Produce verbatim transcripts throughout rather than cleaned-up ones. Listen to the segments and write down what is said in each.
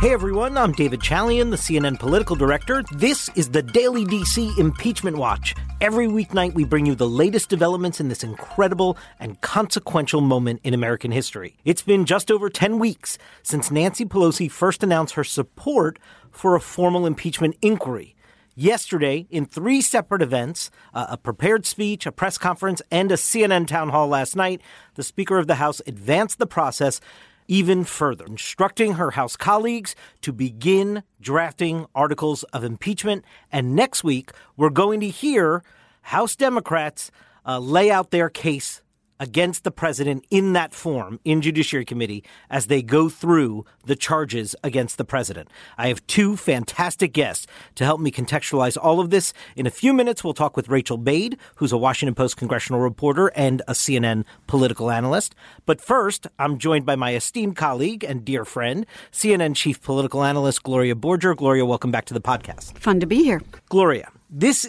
Hey everyone, I'm David Chalian, the C N N political director. This is the Daily D C Impeachment Watch. Every weeknight we bring you the latest developments in this incredible and consequential moment in American history. It's been just over ten weeks since Nancy Pelosi first announced her support for a formal impeachment inquiry. Yesterday, in three separate events, uh, a prepared speech, a press conference, and a C N N town hall last night, the Speaker of the House advanced the process even further, instructing her House colleagues to begin drafting articles of impeachment. And next week, we're going to hear House Democrats uh, lay out their case against the president in that form in Judiciary Committee as they go through the charges against the president. I have two fantastic guests to help me contextualize all of this. In a few minutes, we'll talk with Rachel Bade, who's a Washington Post congressional reporter and a C N N political analyst. But first, I'm joined by my esteemed colleague and dear friend, C N N chief political analyst Gloria Borger. Gloria, welcome back to the podcast. Fun to be here. Gloria, this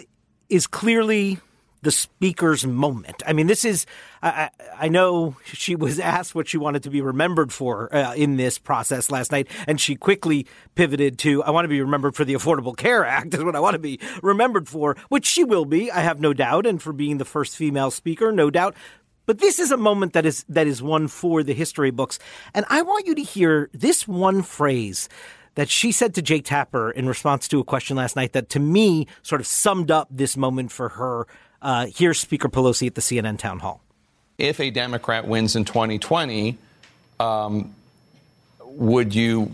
is clearly the speaker's moment. I mean, this is, I, I know she was asked what she wanted to be remembered for uh, in this process last night, and she quickly pivoted to, I want to be remembered for the Affordable Care Act is what I want to be remembered for, which she will be, I have no doubt, and for being the first female speaker, no doubt. But this is a moment that is that is one for the history books. And I want you to hear this one phrase that she said to Jake Tapper in response to a question last night that, to me, sort of summed up this moment for her. Uh, here's Speaker Pelosi at the C N N town hall. If a Democrat wins in twenty twenty, um, would you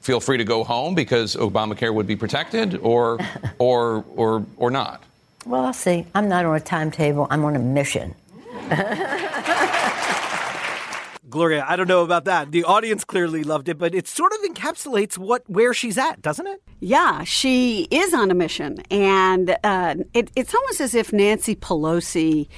feel free to go home because Obamacare would be protected or or or or not? Well, I'll see. I'm not on a timetable. I'm on a mission. Gloria, I don't know about that. The audience clearly loved it, but it sort of encapsulates what where she's at, doesn't it? Yeah, she is on a mission. And uh, it, it's almost as if Nancy Pelosi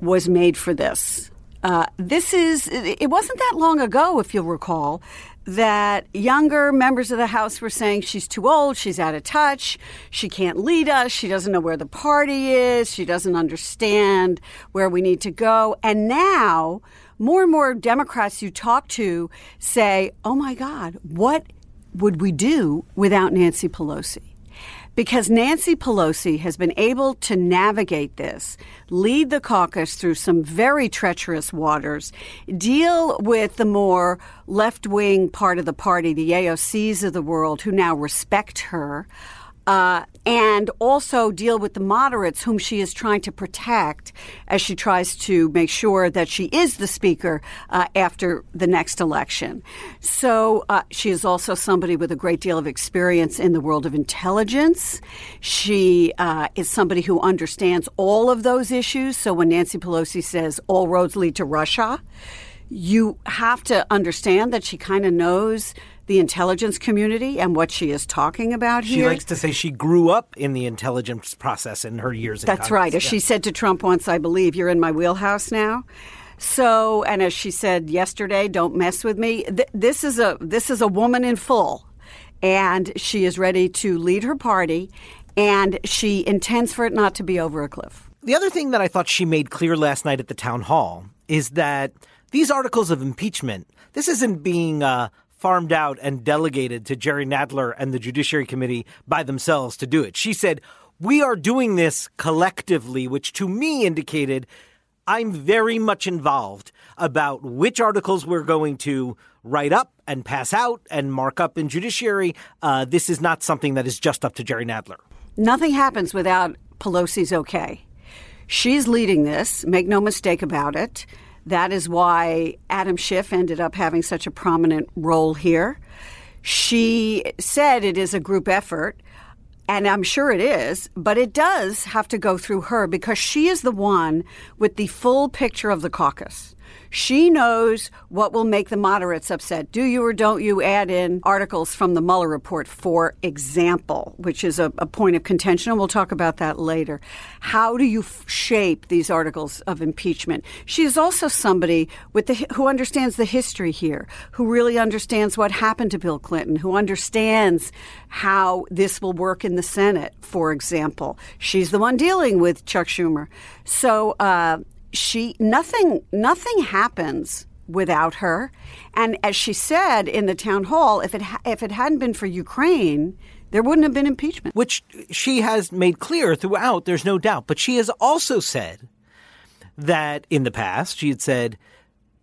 was made for this. Uh, this is it wasn't that long ago, if you'll recall, that younger members of the House were saying she's too old, she's out of touch, she can't lead us, she doesn't know where the party is, she doesn't understand where we need to go. And now more and more Democrats you talk to say, oh, my God, what would we do without Nancy Pelosi? Because Nancy Pelosi has been able to navigate this, lead the caucus through some very treacherous waters, deal with the more left-wing part of the party, the A O Cs of the world, who now respect her, uh, and also deal with the moderates whom she is trying to protect as she tries to make sure that she is the speaker uh, after the next election. So uh, she is also somebody with a great deal of experience in the world of intelligence. She uh, is somebody who understands all of those issues. So when Nancy Pelosi says all roads lead to Russia, you have to understand that she kind of knows the intelligence community and what she is talking about here. She likes to say she grew up in the intelligence process in her years in Congress. That's right. As she said to Trump once, I believe, you're in my wheelhouse now. So, and as she said yesterday, don't mess with me. Th- this is a this is a woman in full, and she is ready to lead her party, and she intends for it not to be over a cliff. The other thing that I thought she made clear last night at the town hall is that these articles of impeachment, this isn't being uh, farmed out and delegated to Jerry Nadler and the Judiciary Committee by themselves to do it. She said, we are doing this collectively, which to me indicated I'm very much involved about which articles we're going to write up and pass out and mark up in Judiciary. Uh, this is not something that is just up to Jerry Nadler. Nothing happens without Pelosi's okay. She's leading this. Make no mistake about it. That is why Adam Schiff ended up having such a prominent role here. She said it is a group effort, and I'm sure it is, but it does have to go through her because she is the one with the full picture of the caucus. She knows what will make the moderates upset. Do you or don't you add in articles from the Mueller report, for example, which is a, a point of contention, and we'll talk about that later. How do you f- shape these articles of impeachment? She is also somebody with the, who understands the history here, who really understands what happened to Bill Clinton, who understands how this will work in the Senate, for example. She's the one dealing with Chuck Schumer. So, uh, She nothing nothing happens without her. And as she said in the town hall, if it ha- if it hadn't been for Ukraine, there wouldn't have been impeachment. Which she has made clear throughout, there's no doubt. But she has also said that in the past, she had said,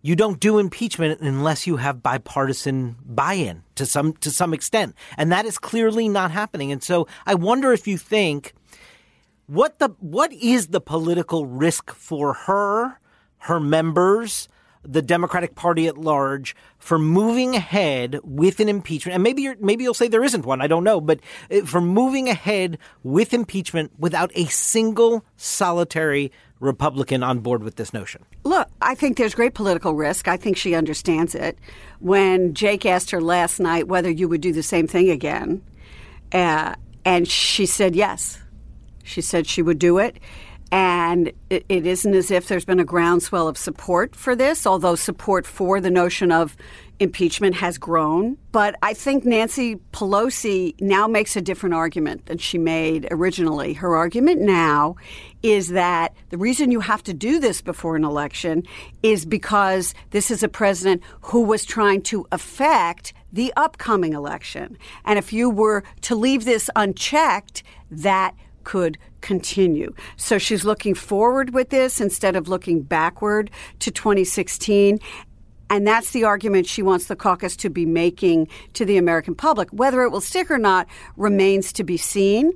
you don't do impeachment unless you have bipartisan buy-in to some to some extent. And that is clearly not happening. And so I wonder if you think, what the what is the political risk for her, her members, the Democratic Party at large, for moving ahead with an impeachment? And maybe you're, maybe you'll say there isn't one. I don't know. But for moving ahead with impeachment without a single solitary Republican on board with this notion. Look, I think there's great political risk. I think she understands it. When Jake asked her last night whether you would do the same thing again, uh, and she said yes. She said she would do it. And it, it isn't as if there's been a groundswell of support for this, although support for the notion of impeachment has grown. But I think Nancy Pelosi now makes a different argument than she made originally. Her argument now is that the reason you have to do this before an election is because this is a president who was trying to affect the upcoming election. And if you were to leave this unchecked, that could continue. So she's looking forward with this instead of looking backward to twenty sixteen. And that's the argument she wants the caucus to be making to the American public. Whether it will stick or not remains to be seen.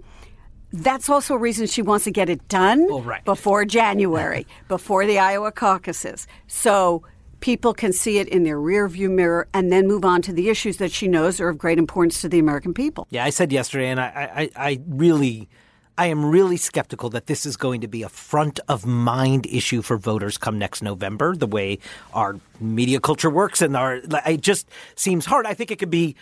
That's also a reason she wants to get it done well, right. before January, before the Iowa caucuses. So people can see it in their rearview mirror and then move on to the issues that she knows are of great importance to the American people. Yeah, I said yesterday, and I, I, I really... I am really skeptical that this is going to be a front-of-mind issue for voters come next November, the way our media culture works. And our it just seems hard. I think it could be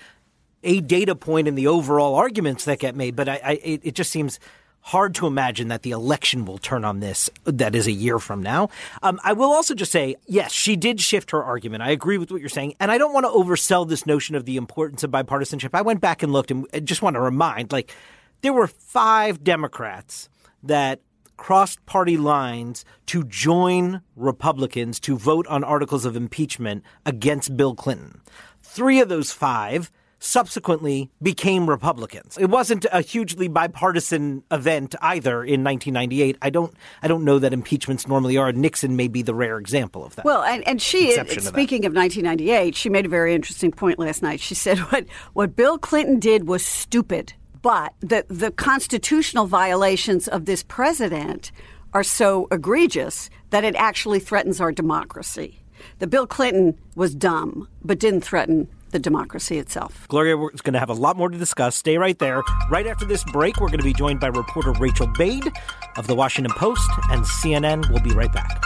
a data point in the overall arguments that get made. But I, I, it just seems hard to imagine that the election will turn on this. That is a year from now. Um, I will also just say, yes, she did shift her argument. I agree with what you're saying. And I don't want to oversell this notion of the importance of bipartisanship. I went back and looked and just want to remind, like, there were five Democrats that crossed party lines to join Republicans to vote on articles of impeachment against Bill Clinton. Three of those five subsequently became Republicans. It wasn't a hugely bipartisan event either in nineteen ninety-eight. I don't I don't know that impeachments normally are. Nixon may be the rare example of that. Well, and, and she, it, speaking of nineteen ninety-eight, she made a very interesting point last night. She said what, what Bill Clinton did was stupid. But the, the constitutional violations of this president are so egregious that it actually threatens our democracy. The Bill Clinton was dumb, but didn't threaten the democracy itself. Gloria, we're going to have a lot more to discuss. Stay right there. Right after this break, we're going to be joined by reporter Rachel Bade of The Washington Post and C N N. We'll be right back.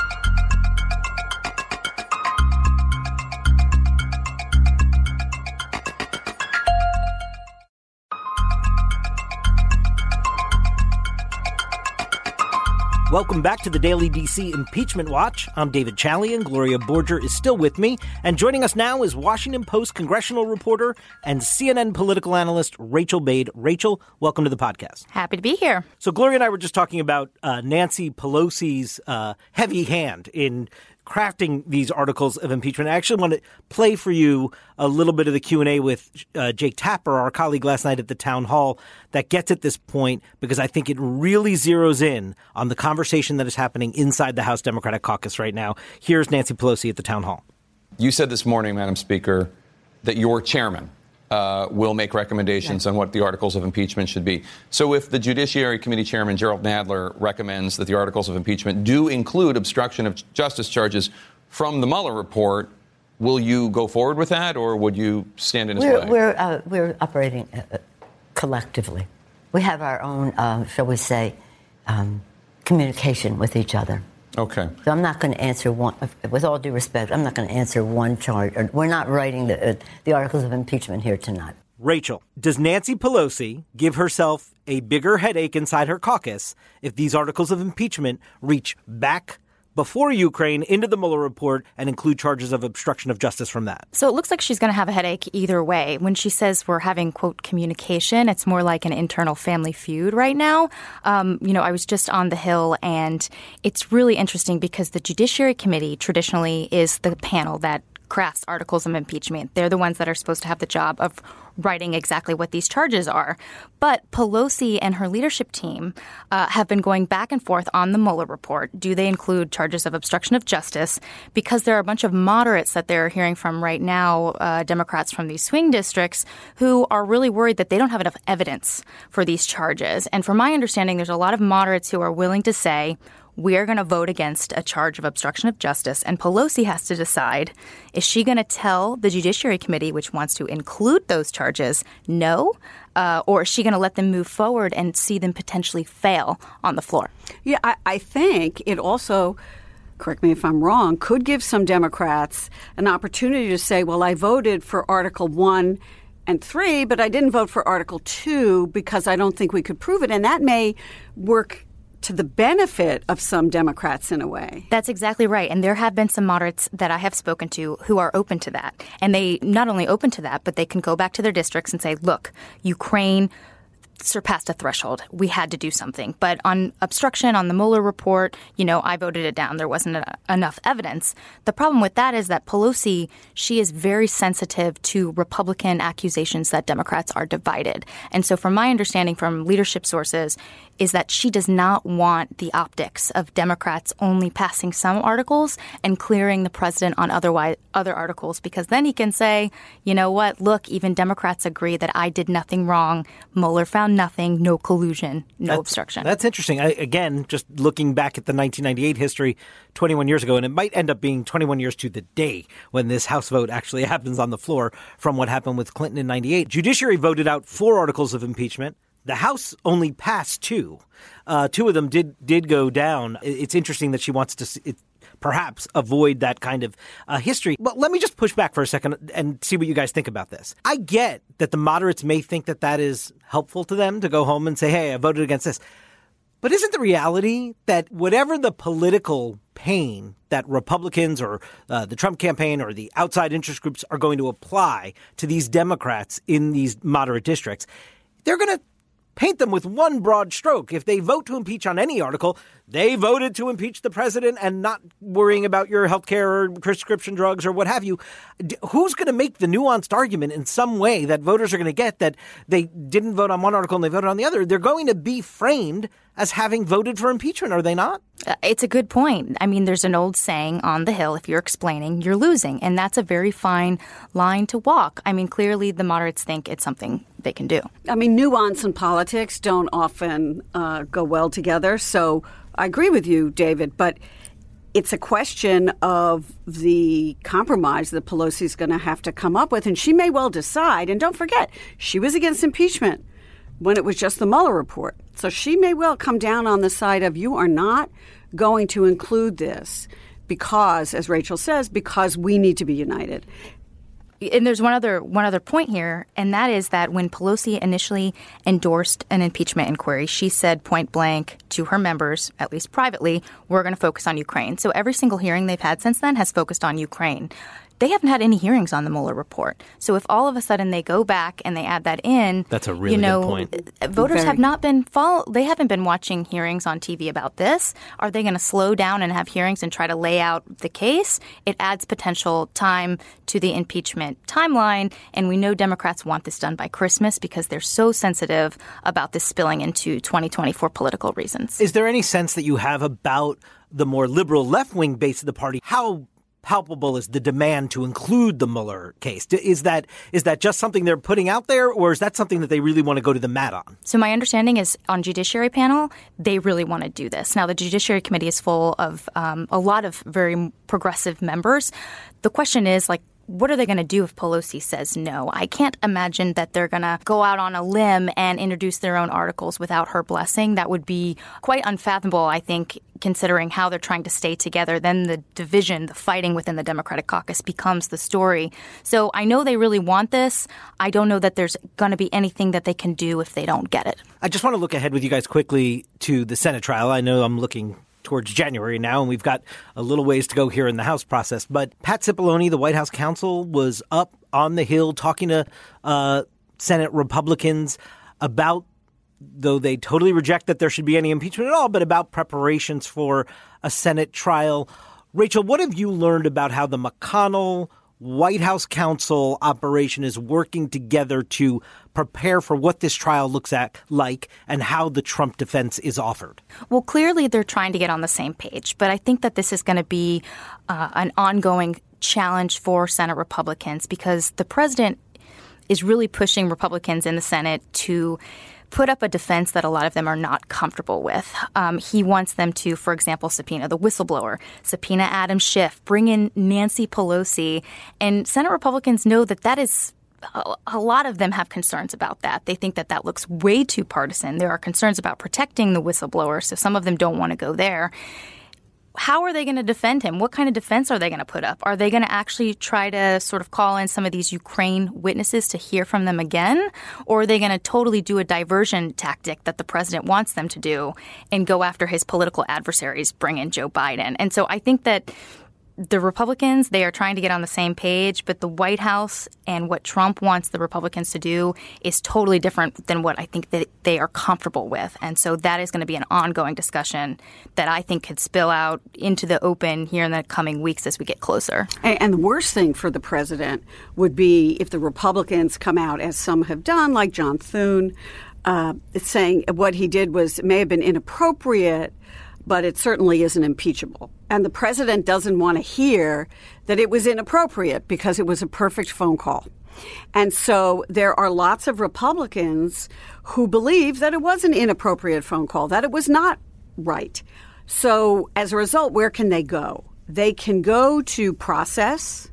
Welcome back to the Daily D C Impeachment Watch. I'm David Chalian. Gloria Borger is still with me. And joining us now is Washington Post congressional reporter and C N N political analyst Rachel Bade. Rachel, welcome to the podcast. Happy to be here. So Gloria and I were just talking about uh, Nancy Pelosi's uh, heavy hand in crafting these articles of impeachment. I actually want to play for you a little bit of the Q and A with uh, Jake Tapper, our colleague last night at the town hall, that gets at this point, because I think it really zeroes in on the conversation that is happening inside the House Democratic caucus right now. Here's Nancy Pelosi at the town hall. You said this morning, Madam Speaker, that your chairman uh, will make recommendations yeah. on what the articles of impeachment should be. So if the Judiciary Committee Chairman Jerry Nadler recommends that the articles of impeachment do include obstruction of justice charges from the Mueller report, will you go forward with that, or would you stand in his we're, way? We're, uh, we're operating uh, collectively. We have our own, uh, shall we say, um, communication with each other. Okay. So I'm not going to answer one, with all due respect, I'm not going to answer one charge. We're not writing the, uh, the articles of impeachment here tonight. Rachel, does Nancy Pelosi give herself a bigger headache inside her caucus if these articles of impeachment reach back before Ukraine into the Mueller report and include charges of obstruction of justice from that? So it looks like she's going to have a headache either way. When she says we're having, quote, communication, it's more like an internal family feud right now. Um, you know, I was just on the Hill, and it's really interesting because the Judiciary Committee traditionally is the panel that crafts articles of impeachment. They're the ones that are supposed to have the job of writing exactly what these charges are. But Pelosi and her leadership team uh, have been going back and forth on the Mueller report. Do they include charges of obstruction of justice? Because there are a bunch of moderates that they're hearing from right now, uh, Democrats from these swing districts, who are really worried that they don't have enough evidence for these charges. And from my understanding, there's a lot of moderates who are willing to say, we're going to vote against a charge of obstruction of justice. And Pelosi has to decide, is she going to tell the Judiciary Committee, which wants to include those charges, no? Uh, or is she going to let them move forward and see them potentially fail on the floor? Yeah, I, I think it also, correct me if I'm wrong, could give some Democrats an opportunity to say, well, I voted for Article one and three, but I didn't vote for Article two because I don't think we could prove it. And that may work to the benefit of some Democrats in a way. That's exactly right. And there have been some moderates that I have spoken to who are open to that. And they not only open to that, but they can go back to their districts and say, look, Ukraine surpassed a threshold. We had to do something. But on obstruction, on the Mueller report, you know, I voted it down. There wasn't a, enough evidence. The problem with that is that Pelosi, she is very sensitive to Republican accusations that Democrats are divided. And so from my understanding from leadership sources is that she does not want the optics of Democrats only passing some articles and clearing the president on otherwise other articles, because then he can say, you know what, look, even Democrats agree that I did nothing wrong. Mueller found nothing, no collusion, no that's, obstruction. That's interesting. I, again, just looking back at the nineteen ninety-eight history twenty-one years ago, and it might end up being twenty-one years to the day when this House vote actually happens on the floor from what happened with Clinton in ninety-eight. Judiciary voted out four articles of impeachment. The House only passed two. Uh, two of them did did go down. It's interesting that she wants to see it, perhaps avoid that kind of uh, history. But let me just push back for a second and see what you guys think about this. I get that the moderates may think that that is helpful to them to go home and say, hey, I voted against this. But isn't the reality that whatever the political pain that Republicans or uh, the Trump campaign or the outside interest groups are going to apply to these Democrats in these moderate districts, they're going to paint them with one broad stroke. If they vote to impeach on any article, they voted to impeach the president and not worrying about your health care or prescription drugs or what have you. D- who's going to make the nuanced argument in some way that voters are going to get that they didn't vote on one article and they voted on the other? They're going to be framed as having voted for impeachment, are they not? Uh, it's a good point. I mean, there's an old saying on the Hill, if you're explaining, you're losing. And that's a very fine line to walk. I mean, clearly the moderates think it's something they can do. I mean, nuance and politics don't often uh, go well together. So I agree with you, David, but it's a question of the compromise that Pelosi's going to have to come up with. And she may well decide. And don't forget, she was against impeachment when it was just the Mueller report. So she may well come down on the side of, you are not going to include this because, as Rachel says, because we need to be united. And there's one other one other point here, and that is that when Pelosi initially endorsed an impeachment inquiry, she said point blank to her members, at least privately, we're going to focus on Ukraine. So every single hearing they've had since then has focused on Ukraine. They haven't had any hearings on the Mueller report. So if all of a sudden they go back and they add that in, that's a really you know, good point. Voters Very. have not been follow- they haven't been watching hearings on T V about this. Are they going to slow down and have hearings and try to lay out the case? It adds potential time to the impeachment timeline, and we know Democrats want this done by Christmas because they're so sensitive about this spilling into twenty twenty for political reasons. Is there any sense that you have about the more liberal left-wing base of the party? How palpable is the demand to include the Mueller case? Is that is that just something they're putting out there, or is that something that they really want to go to the mat on? So my understanding is on Judiciary panel, they really want to do this. Now, the Judiciary Committee is full of um, a lot of very progressive members. The question is, like, what are they going to do if Pelosi says no? I can't imagine that they're going to go out on a limb and introduce their own articles without her blessing. That would be quite unfathomable, I think, considering how they're trying to stay together. Then the division, the fighting within the Democratic caucus becomes the story. So I know they really want this. I don't know that there's going to be anything that they can do if they don't get it. I just want to look ahead with you guys quickly to the Senate trial. I know I'm looking towards January now, and we've got a little ways to go here in the House process. But Pat Cipollone, the White House counsel, was up on the Hill talking to uh, Senate Republicans about, though they totally reject that there should be any impeachment at all, but about preparations for a Senate trial. Rachel, what have you learned about how the McConnell White House counsel operation is working together to prepare for what this trial looks at like and how the Trump defense is offered? Well, clearly they're trying to get on the same page, but I think that this is going to be uh, an ongoing challenge for Senate Republicans because the president is really pushing Republicans in the Senate to put up a defense that a lot of them are not comfortable with. Um, he wants them to, for example, subpoena the whistleblower, subpoena Adam Schiff, bring in Nancy Pelosi. And Senate Republicans know that that is a lot of them have concerns about that. They think that that looks way too partisan. There are concerns about protecting the whistleblower, so some of them don't want to go there. How are they going to defend him? What kind of defense are they going to put up? Are they going to actually try to sort of call in some of these Ukraine witnesses to hear from them again? Or are they going to totally do a diversion tactic that the president wants them to do and go after his political adversaries, bring in Joe Biden? And so I think that the Republicans, they are trying to get on the same page, but the White House and what Trump wants the Republicans to do is totally different than what I think that they are comfortable with. And so that is going to be an ongoing discussion that I think could spill out into the open here in the coming weeks as we get closer. And the worst thing for the president would be if the Republicans come out, as some have done, like John Thune, uh, saying what he did was may have been inappropriate, but it certainly isn't impeachable. And the president doesn't want to hear that it was inappropriate because it was a perfect phone call. And so there are lots of Republicans who believe that it was an inappropriate phone call, that it was not right. So as a result, where can they go? They can go to process.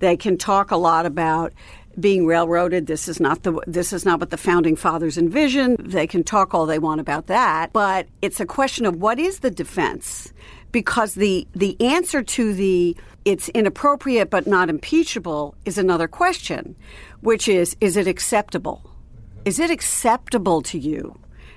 They can talk a lot about being railroaded. This is not the this is not what the founding fathers envisioned. They can talk all they want about that. But it's a question of what is the defense? Because the the answer to the it's inappropriate but not impeachable is another question, which is, is it acceptable? Is it acceptable to you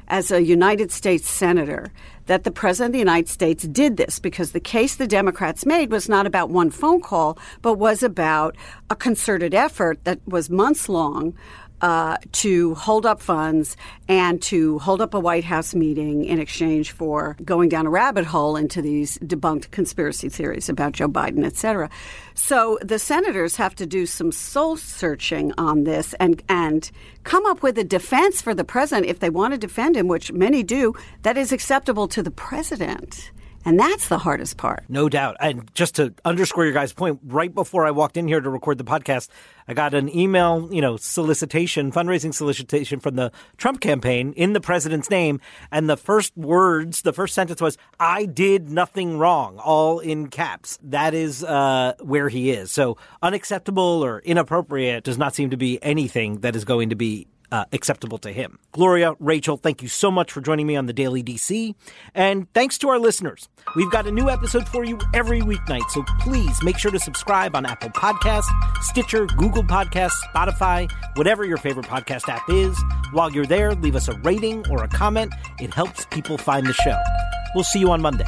as a United States senator that the president of the United States did this? Because the case the Democrats made was not about one phone call, but was about a concerted effort that was months long uh, to hold up funds and to hold up a White House meeting in exchange for going down a rabbit hole into these debunked conspiracy theories about Joe Biden, et cetera. So the senators have to do some soul searching on this and, and come up with a defense for the president if they want to defend him, which many do, that is acceptable to the president. And that's the hardest part. No doubt. And just to underscore your guys' point, right before I walked in here to record the podcast, I got an email, you know, solicitation, fundraising solicitation from the Trump campaign in the president's name. And the first words, the first sentence was, I did nothing wrong, all in caps. That is uh, where he is. So unacceptable or inappropriate does not seem to be anything that is going to be Uh, acceptable to him. Gloria, Rachel, thank you so much for joining me on the Daily D C. And thanks to our listeners. We've got a new episode for you every weeknight, so please make sure to subscribe on Apple Podcasts, Stitcher, Google Podcasts, Spotify, whatever your favorite podcast app is. While you're there, leave us a rating or a comment. It helps people find the show. We'll see you on Monday.